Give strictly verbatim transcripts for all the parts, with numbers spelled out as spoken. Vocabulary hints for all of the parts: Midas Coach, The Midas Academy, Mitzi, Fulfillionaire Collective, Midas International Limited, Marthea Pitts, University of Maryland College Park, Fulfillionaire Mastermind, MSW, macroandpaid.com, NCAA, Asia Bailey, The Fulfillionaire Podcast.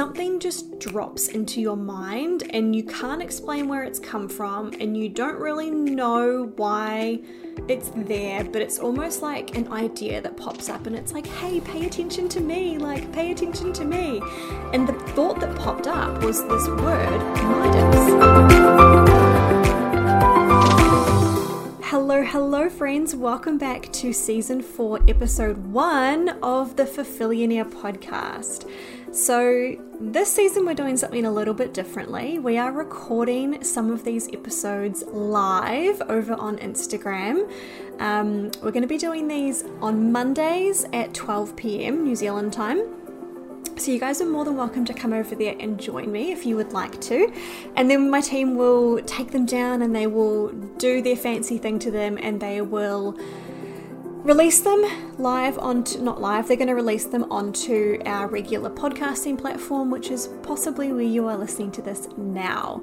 something just drops into your mind and you can't explain where it's come from and you don't really know why it's there, but it's almost like an idea that pops up and it's like, hey, pay attention to me, like pay attention to me. And the thought that popped up was this word, Midas. Hello, hello friends, welcome back to season four, episode one of the Fulfillionaire Podcast. So this season we're doing something a little bit differently. We are recording some of these episodes live over on Instagram. Um, we're going to be doing these on Mondays at twelve p.m. New Zealand time. So you guys are more than welcome to come over there and join me if you would like to. And then my team will take them down and they will do their fancy thing to them and they will release them live onto, not live, they're going to release them onto our regular podcasting platform, which is possibly where you are listening to this now.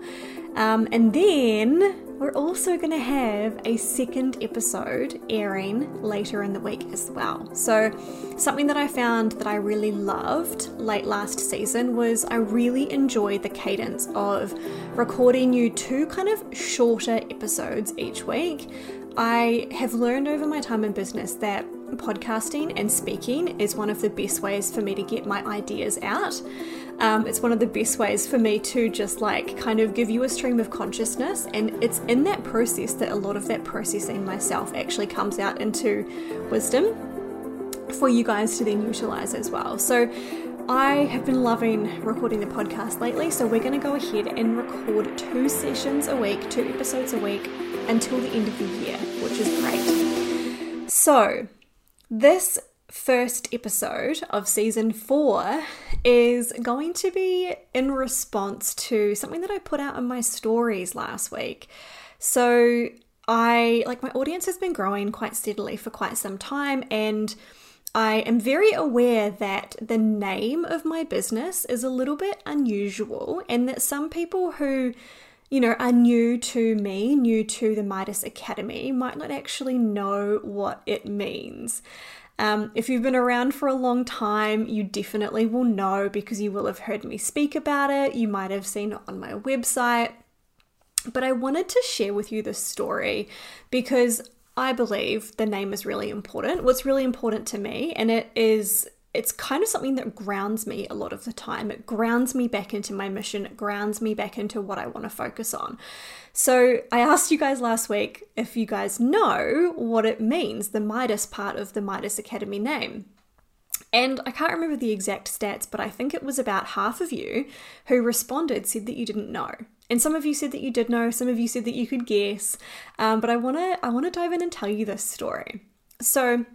Um, and then we're also going to have a second episode airing later in the week as well. So something that I found that I really loved late last season was I really enjoyed the cadence of recording you two kind of shorter episodes each week. I have learned over my time in business that podcasting and speaking is one of the best ways for me to get my ideas out. Um, it's one of the best ways for me to just like kind of give you a stream of consciousness, and it's in that process that a lot of that processing myself actually comes out into wisdom for you guys to then utilize as well. So I have been loving recording the podcast lately, so we're going to go ahead and record two sessions a week, two episodes a week until the end of the year, which is great. So this first episode of season four is going to be in response to something that I put out in my stories last week. So I, like my audience has been growing quite steadily for quite some time, and I am very aware that the name of my business is a little bit unusual, and that some people who, you know, are new to me, new to the Midas Academy, might not actually know what it means. Um, if you've been around for a long time, you definitely will know because you will have heard me speak about it. You might have seen it on my website. But I wanted to share with you this story because I believe the name is really important. What's really important to me, and it is, it's kind of something that grounds me a lot of the time. It grounds me back into my mission. It grounds me back into what I want to focus on. So I asked you guys last week if you guys know what it means, the Midas part of the Midas Academy name. And I can't remember the exact stats, but I think it was about half of you who responded said that you didn't know. And some of you said that you did know, some of you said that you could guess, um, but I want to I want to dive in and tell you this story. So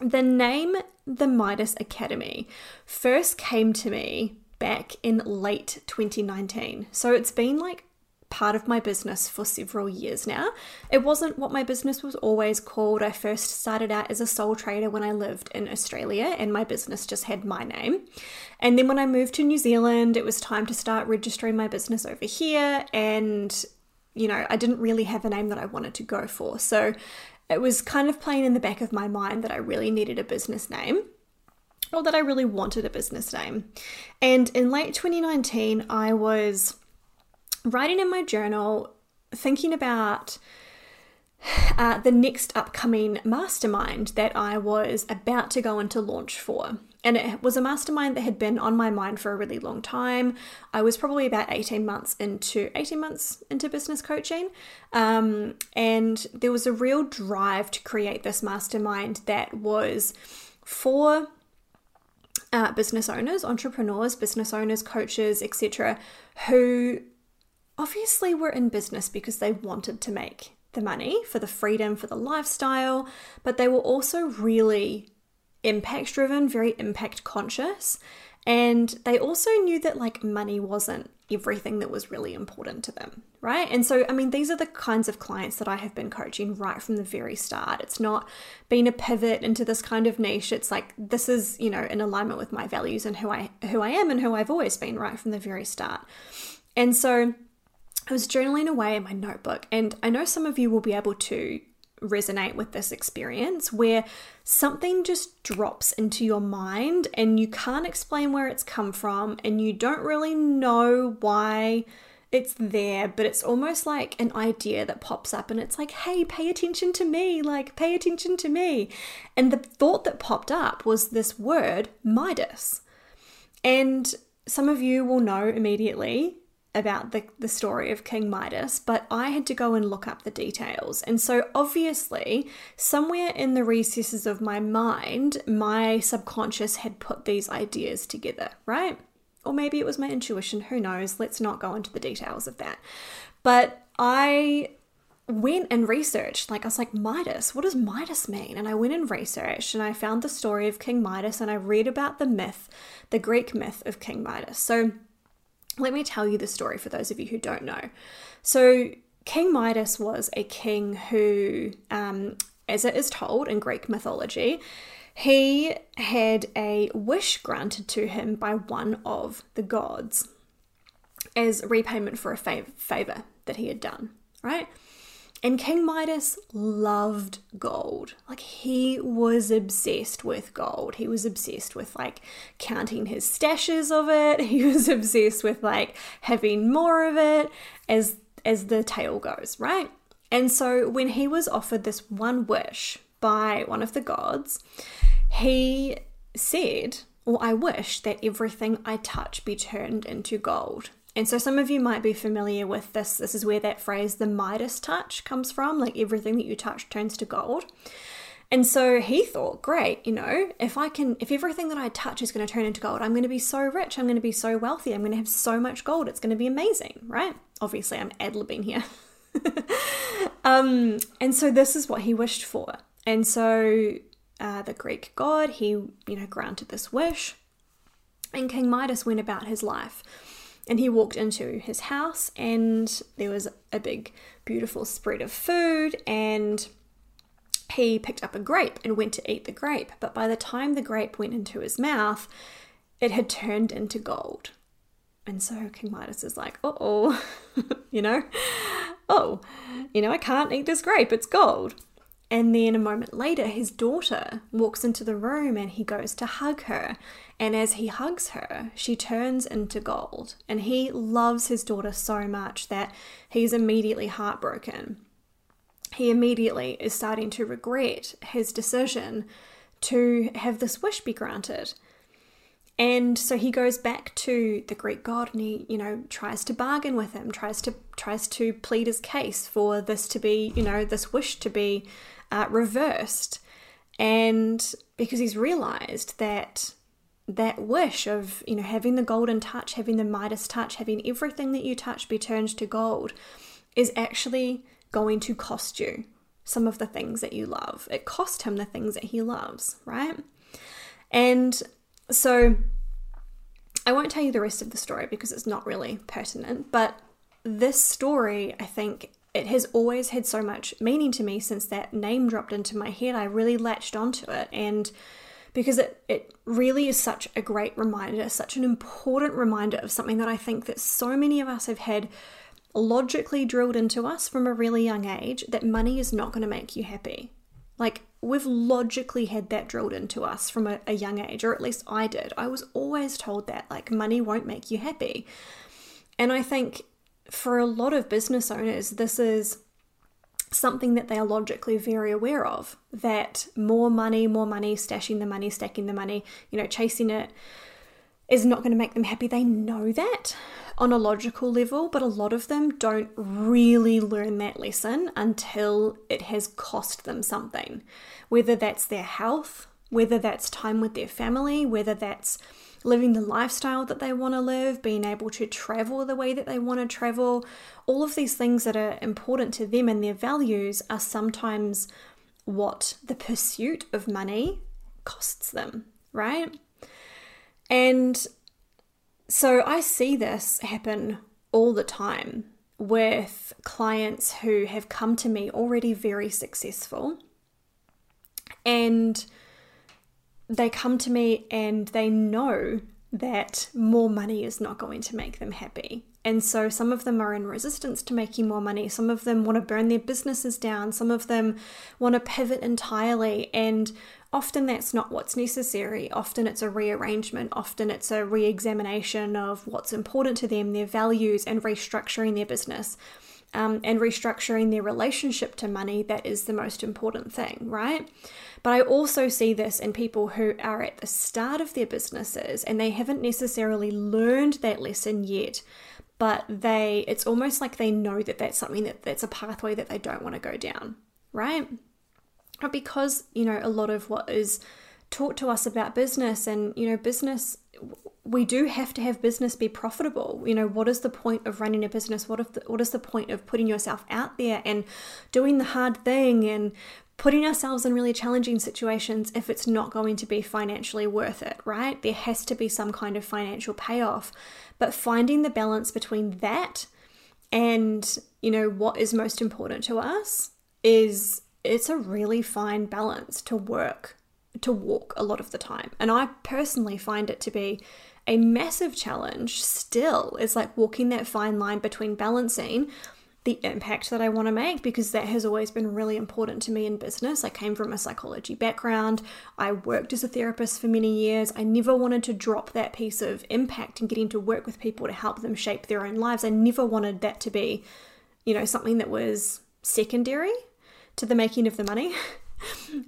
the name, the Midas Academy, first came to me back in late twenty nineteen. So it's been like part of my business for several years now. It wasn't what my business was always called. I first started out as a sole trader when I lived in Australia and my business just had my name. And then when I moved to New Zealand, it was time to start registering my business over here. And, you know, I didn't really have a name that I wanted to go for. So it was kind of playing in the back of my mind that I really needed a business name, or that I really wanted a business name. And in late twenty nineteen, I was writing in my journal, thinking about uh, the next upcoming mastermind that I was about to go into launch for. And it was a mastermind that had been on my mind for a really long time. I was probably about eighteen months into eighteen months into business coaching. Um, and there was a real drive to create this mastermind that was for uh, business owners, entrepreneurs, business owners, coaches, et cetera, who obviously were in business because they wanted to make the money for the freedom, for the lifestyle, but they were also really impact driven, very impact conscious. And they also knew that like money wasn't everything that was really important to them, right? And so, I mean, these are the kinds of clients that I have been coaching right from the very start. It's not been a pivot into this kind of niche. It's like, this is, you know, in alignment with my values and who I, who I am and who I've always been right from the very start. And so I was journaling away in my notebook, and I know some of you will be able to resonate with this experience, where something just drops into your mind and you can't explain where it's come from and you don't really know why it's there, but it's almost like an idea that pops up and it's like, hey, pay attention to me, like pay attention to me. And the thought that popped up was this word, Midas. And some of you will know immediately about the, the story of King Midas, but I had to go and look up the details. And so obviously, somewhere in the recesses of my mind, my subconscious had put these ideas together, right? Or maybe it was my intuition, who knows? Let's not go into the details of that. But I went and researched, like I was like, Midas, what does Midas mean? And I went and researched and I found the story of King Midas and I read about the myth, the Greek myth of King Midas. So let me tell you the story for those of you who don't know. So King Midas was a king who, um, as it is told in Greek mythology, he had a wish granted to him by one of the gods as repayment for a fav- favor that he had done, right? And King Midas loved gold. Like, he was obsessed with gold. He was obsessed with like counting his stashes of it. He was obsessed with like having more of it, as as the tale goes, right? And so when he was offered this one wish by one of the gods, he said, well, I wish that everything I touch be turned into gold. And so some of you might be familiar with this. This is where that phrase, the Midas touch, comes from, like everything that you touch turns to gold. And so he thought, great, you know, if I can, if everything that I touch is going to turn into gold, I'm going to be so rich. I'm going to be so wealthy. I'm going to have so much gold. It's going to be amazing, right? Obviously, I'm ad-libbing here. um, and so this is what he wished for. And so uh, the Greek god, he, you know, granted this wish. And King Midas went about his life. And he walked into his house and there was a big, beautiful spread of food, and he picked up a grape and went to eat the grape. But by the time the grape went into his mouth, it had turned into gold. And so King Midas is like, uh-oh, you know, oh, you know, I can't eat this grape, it's gold. And then a moment later, his daughter walks into the room and he goes to hug her. And as he hugs her, she turns into gold. And he loves his daughter so much that he's immediately heartbroken. He immediately is starting to regret his decision to have this wish be granted. And so he goes back to the Greek god and he, you know, tries to bargain with him, tries to tries to plead his case for this to be, you know, this wish to be uh, reversed. And because he's realized that that wish of, you know, having the golden touch, having the Midas touch, having everything that you touch be turned to gold is actually going to cost you some of the things that you love. It cost him the things that he loves, right? And so I won't tell you the rest of the story because it's not really pertinent, but this story, I think it has always had so much meaning to me since that name dropped into my head. I really latched onto it, and because it, it really is such a great reminder, such an important reminder of something that I think that so many of us have had logically drilled into us from a really young age, that money is not going to make you happy. Like, we've logically had that drilled into us from a, a young age, or at least I did. I was always told that, like, money won't make you happy. And I think for a lot of business owners, this is something that they are logically very aware of, that more money, more money, stashing the money, stacking the money, you know, chasing it is not going to make them happy. They know that on a logical level, but a lot of them don't really learn that lesson until it has cost them something, whether that's their health, whether that's time with their family, whether that's living the lifestyle that they want to live, being able to travel the way that they want to travel. All of these things that are important to them and their values are sometimes what the pursuit of money costs them, right? And so I see this happen all the time with clients who have come to me already very successful, and they come to me and they know that more money is not going to make them happy. And so some of them are in resistance to making more money. Some of them want to burn their businesses down. Some of them want to pivot entirely. And often that's not what's necessary. Often it's a rearrangement. Often it's a re-examination of what's important to them, their values, and restructuring their business. Um, and restructuring their relationship to money, that is the most important thing, right? But I also see this in people who are at the start of their businesses and they haven't necessarily learned that lesson yet, but they it's almost like they know that that's something that that's a pathway that they don't want to go down, right? But because, you know, a lot of what is taught to us about business and, you know, business, we do have to have business be profitable. You know, what is the point of running a business? What if the, what is the point of putting yourself out there and doing the hard thing and putting ourselves in really challenging situations if it's not going to be financially worth it, right? There has to be some kind of financial payoff. But finding the balance between that and, you know, what is most important to us is, it's a really fine balance to work, to walk a lot of the time. And I personally find it to be a massive challenge still. It's like walking that fine line between balancing the impact that I want to make, because that has always been really important to me in business. I came from a psychology background. I worked as a therapist for many years. I never wanted to drop that piece of impact and getting to work with people to help them shape their own lives. I never wanted that to be, you know, something that was secondary to the making of the money.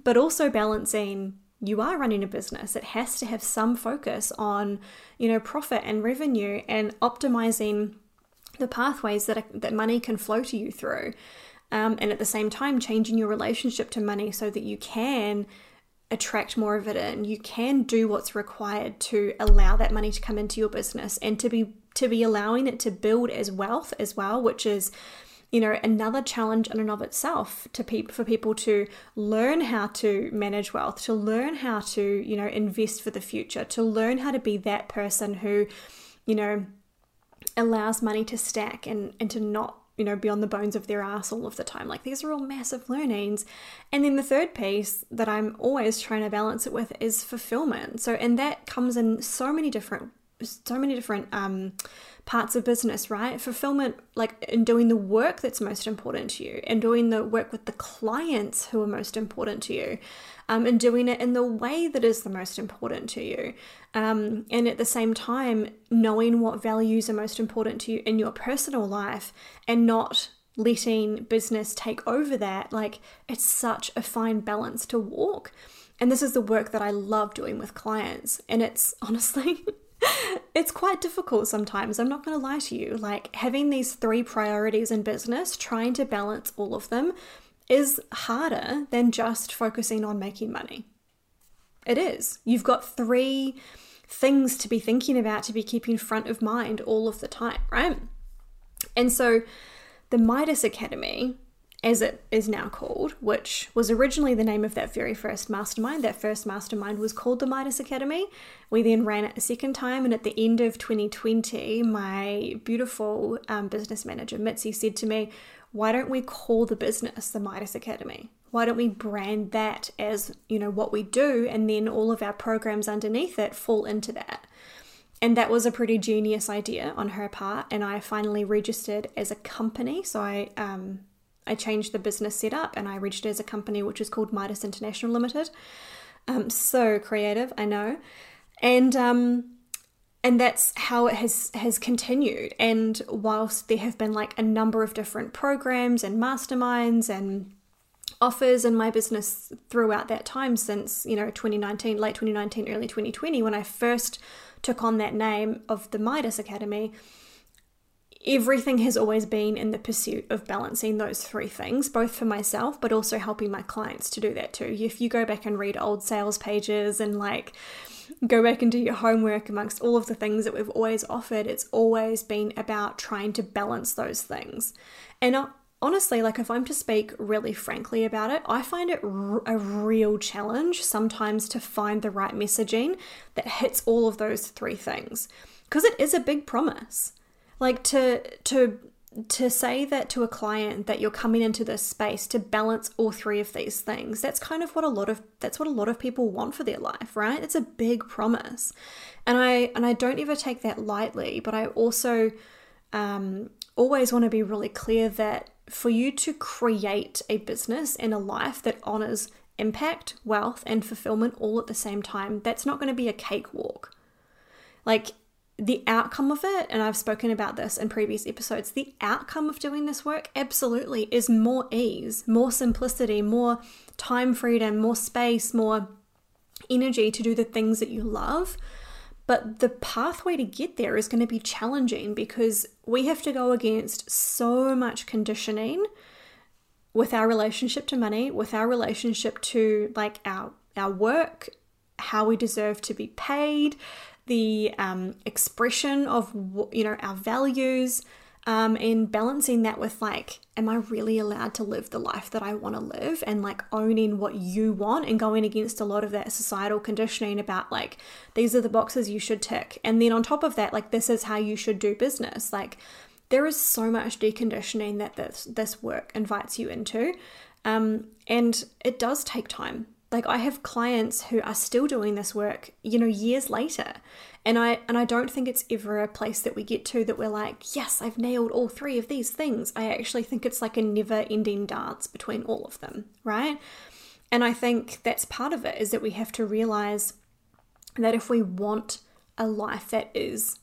But also balancing, you are running a business. It has to have some focus on, you know, profit and revenue and optimizing the pathways that, are, that money can flow to you through. Um, and at the same time, changing your relationship to money so that you can attract more of it in. You can do what's required to allow that money to come into your business and to be, to be allowing it to build as wealth as well, which is, you know, another challenge in and of itself to people, for people to learn how to manage wealth, to learn how to, you know, invest for the future, to learn how to be that person who, you know, allows money to stack and, and to not, you know, be on the bones of their ass all of the time. Like, these are all massive learnings. And then the third piece that I'm always trying to balance it with is fulfillment. So, and that comes in so many different so many different um, parts of business, right? Fulfillment, like in doing the work that's most important to you, and doing the work with the clients who are most important to you, um, and doing it in the way that is the most important to you. Um, and at the same time, knowing what values are most important to you in your personal life and not letting business take over that. Like, it's such a fine balance to walk. And this is the work that I love doing with clients. And it's honestly... it's quite difficult sometimes. I'm not going to lie to you. Like, having these three priorities in business, trying to balance all of them is harder than just focusing on making money. It is. You've got three things to be thinking about, to be keeping front of mind all of the time, right? And so the Midas Academy, as it is now called, which was originally the name of that very first mastermind. That first mastermind was called the Midas Academy. We then ran it a second time, and at the end of twenty twenty, my beautiful um, business manager, Mitzi, said to me, why don't we call the business the Midas Academy? Why don't we brand that as, you know, what we do, and then all of our programs underneath it fall into that? And that was a pretty genius idea on her part, and I finally registered as a company. So I... um. I changed the business setup and I registered as a company, which is called Midas International Limited. Um, so creative, I know. And um, and that's how it has, has continued. And whilst there have been like a number of different programs and masterminds and offers in my business throughout that time since, you know, twenty nineteen, late twenty nineteen, early twenty twenty, when I first took on that name of the Midas Academy, everything has always been in the pursuit of balancing those three things, both for myself, but also helping my clients to do that too. If you go back and read old sales pages and like go back and do your homework amongst all of the things that we've always offered, it's always been about trying to balance those things. And honestly, like if I'm to speak really frankly about it, I find it a real challenge sometimes to find the right messaging that hits all of those three things, because it is a big promise. Like to to to say that to a client that you're coming into this space to balance all three of these things, that's kind of what a lot of that's what a lot of people want for their life, right? It's a big promise. And I and I don't ever take that lightly, but I also um, always want to be really clear that for you to create a business and a life that honors impact, wealth, and fulfillment all at the same time, that's not going to be a cakewalk. Like, the outcome of it, and I've spoken about this in previous episodes, the outcome of doing this work absolutely is more ease, more simplicity, more time freedom, more space, more energy to do the things that you love. But the pathway to get there is going to be challenging because we have to go against so much conditioning with our relationship to money, with our relationship to like our, our work, how we deserve to be paid, the um, expression of, you know, our values, um, and balancing that with like, am I really allowed to live the life that I want to live, and like owning what you want and going against a lot of that societal conditioning about like, these are the boxes you should tick. And then on top of that, like, this is how you should do business. Like, there is so much deconditioning that this, this work invites you into. Um, and it does take time. Like, I have clients who are still doing this work, you know, years later. And I and I don't think it's ever a place that we get to that we're like, yes, I've nailed all three of these things. I actually think it's like a never-ending dance between all of them, right? And I think that's part of it, is that we have to realize that if we want a life that is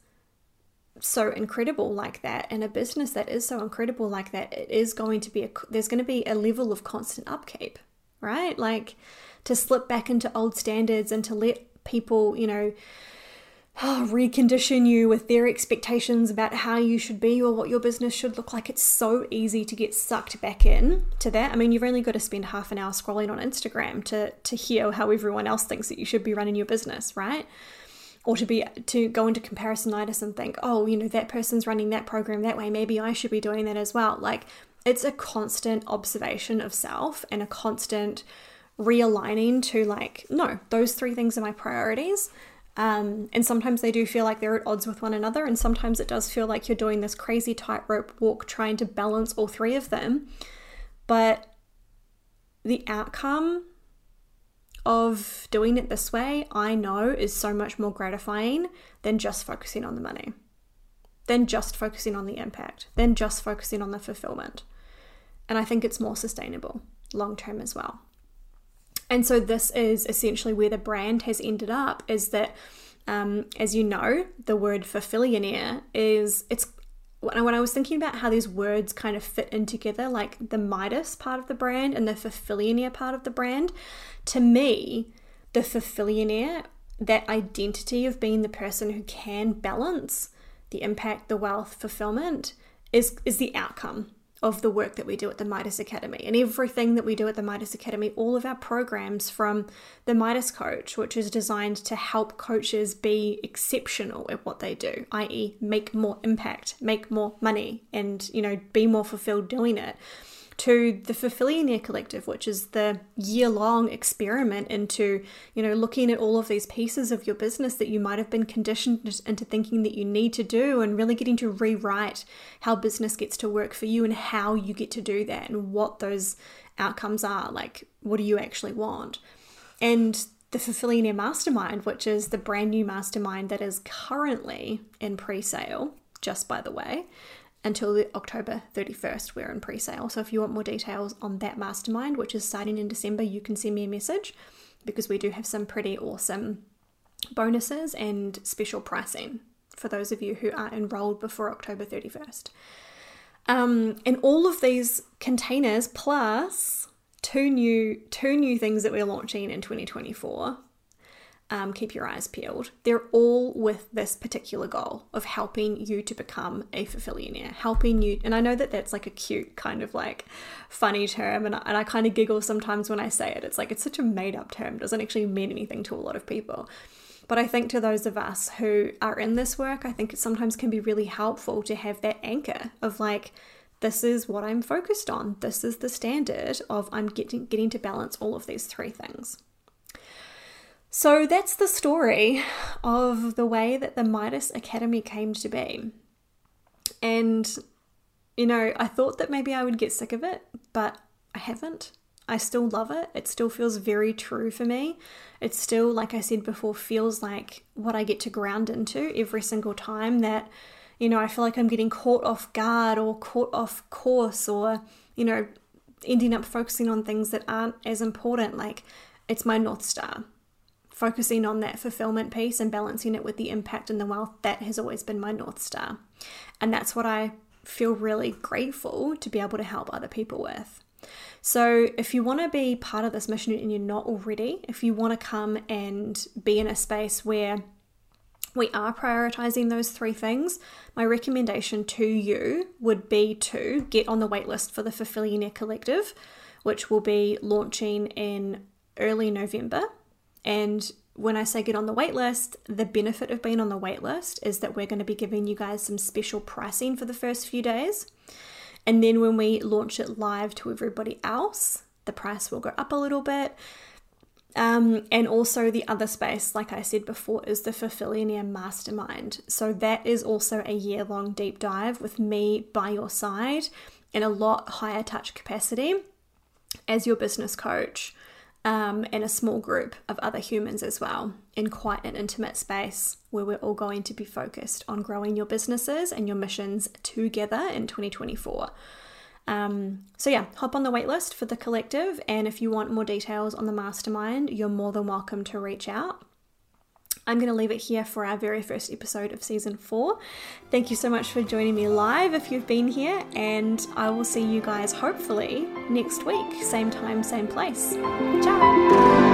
so incredible like that, and a business that is so incredible like that, it is going to be a, there's going to be a level of constant upkeep, right? Like, to slip back into old standards and to let people, you know, oh, recondition you with their expectations about how you should be or what your business should look like. It's so easy to get sucked back in to that. I mean, you've only got to spend half an hour scrolling on Instagram to to hear how everyone else thinks that you should be running your business, right? Or to be to go into comparisonitis and think, oh, you know, that person's running that program that way, maybe I should be doing that as well. Like, it's a constant observation of self and a constant realigning to like, no, those three things are my priorities. Um, and sometimes they do feel like they're at odds with one another. And sometimes it does feel like you're doing this crazy tightrope walk trying to balance all three of them. But the outcome of doing it this way, I know, is so much more gratifying than just focusing on the money, than just focusing on the impact, than just focusing on the fulfillment. And I think it's more sustainable long-term as well. And so this is essentially where the brand has ended up, is that, um, as you know, the word Fulfillionaire is, it's, when I was thinking about how these words kind of fit in together, like the Midas part of the brand and the Fulfillionaire part of the brand, to me, the Fulfillionaire, that identity of being the person who can balance the impact, the wealth, fulfillment, is is the outcome of the work that we do at the Midas Academy. And everything that we do at the Midas Academy, all of our programs, from the Midas Coach, which is designed to help coaches be exceptional at what they do, that is make more impact, make more money, and, you know, be more fulfilled doing it, to the Fulfillionaire Collective, which is the year-long experiment into, you know, looking at all of these pieces of your business that you might have been conditioned into thinking that you need to do, and really getting to rewrite how business gets to work for you and how you get to do that and what those outcomes are. Like, what do you actually want? And the Fulfillionaire Mastermind, which is the brand new mastermind that is currently in pre-sale, just by the way, until the October thirty-first, we're in pre-sale. So if you want more details on that mastermind, which is starting in December, you can send me a message, because we do have some pretty awesome bonuses and special pricing for those of you who are enrolled before October thirty-first. Um, and all of these containers, plus two new two new things that we're launching in twenty twenty-four, Um, keep your eyes peeled. They're all with this particular goal of helping you to become a Fulfillionaire, helping you. And I know that that's like a cute kind of like funny term, and I, and I kind of giggle sometimes when I say it. It's like, it's such a made up term. It doesn't actually mean anything to a lot of people. But I think to those of us who are in this work, I think it sometimes can be really helpful to have that anchor of like, this is what I'm focused on. This is the standard of I'm getting, getting to balance all of these three things. So that's the story of the way that the Midas Academy came to be. And You know, I thought that maybe I would get sick of it, but I haven't. I still love it. It still feels very true for me. It still, like I said before, feels like what I get to ground into every single time that, you know, I feel like I'm getting caught off guard or caught off course or, you know, ending up focusing on things that aren't as important. Like, it's my North Star. Focusing on that fulfillment piece and balancing it with the impact and the wealth, that has always been my North Star. And that's what I feel really grateful to be able to help other people with. So if you want to be part of this mission and you're not already, if you want to come and be in a space where we are prioritizing those three things, my recommendation to you would be to get on the waitlist for the Fulfillionaire Collective, which will be launching in early November. And when I say get on the waitlist, the benefit of being on the waitlist is that we're going to be giving you guys some special pricing for the first few days. And then when we launch it live to everybody else, the price will go up a little bit. Um, and also the other space, like I said before, is the Fulfillionaire Mastermind. So that is also a year-long deep dive with me by your side in a lot higher touch capacity as your business coach, um, and a small group of other humans as well, in quite an intimate space where we're all going to be focused on growing your businesses and your missions together in twenty twenty-four. Um, so yeah, hop on the waitlist for the collective. And if you want more details on the mastermind, you're more than welcome to reach out. I'm going to leave it here for our very first episode of season four. Thank you so much for joining me live if you've been here, and I will see you guys hopefully next week. Same time, same place. Ciao.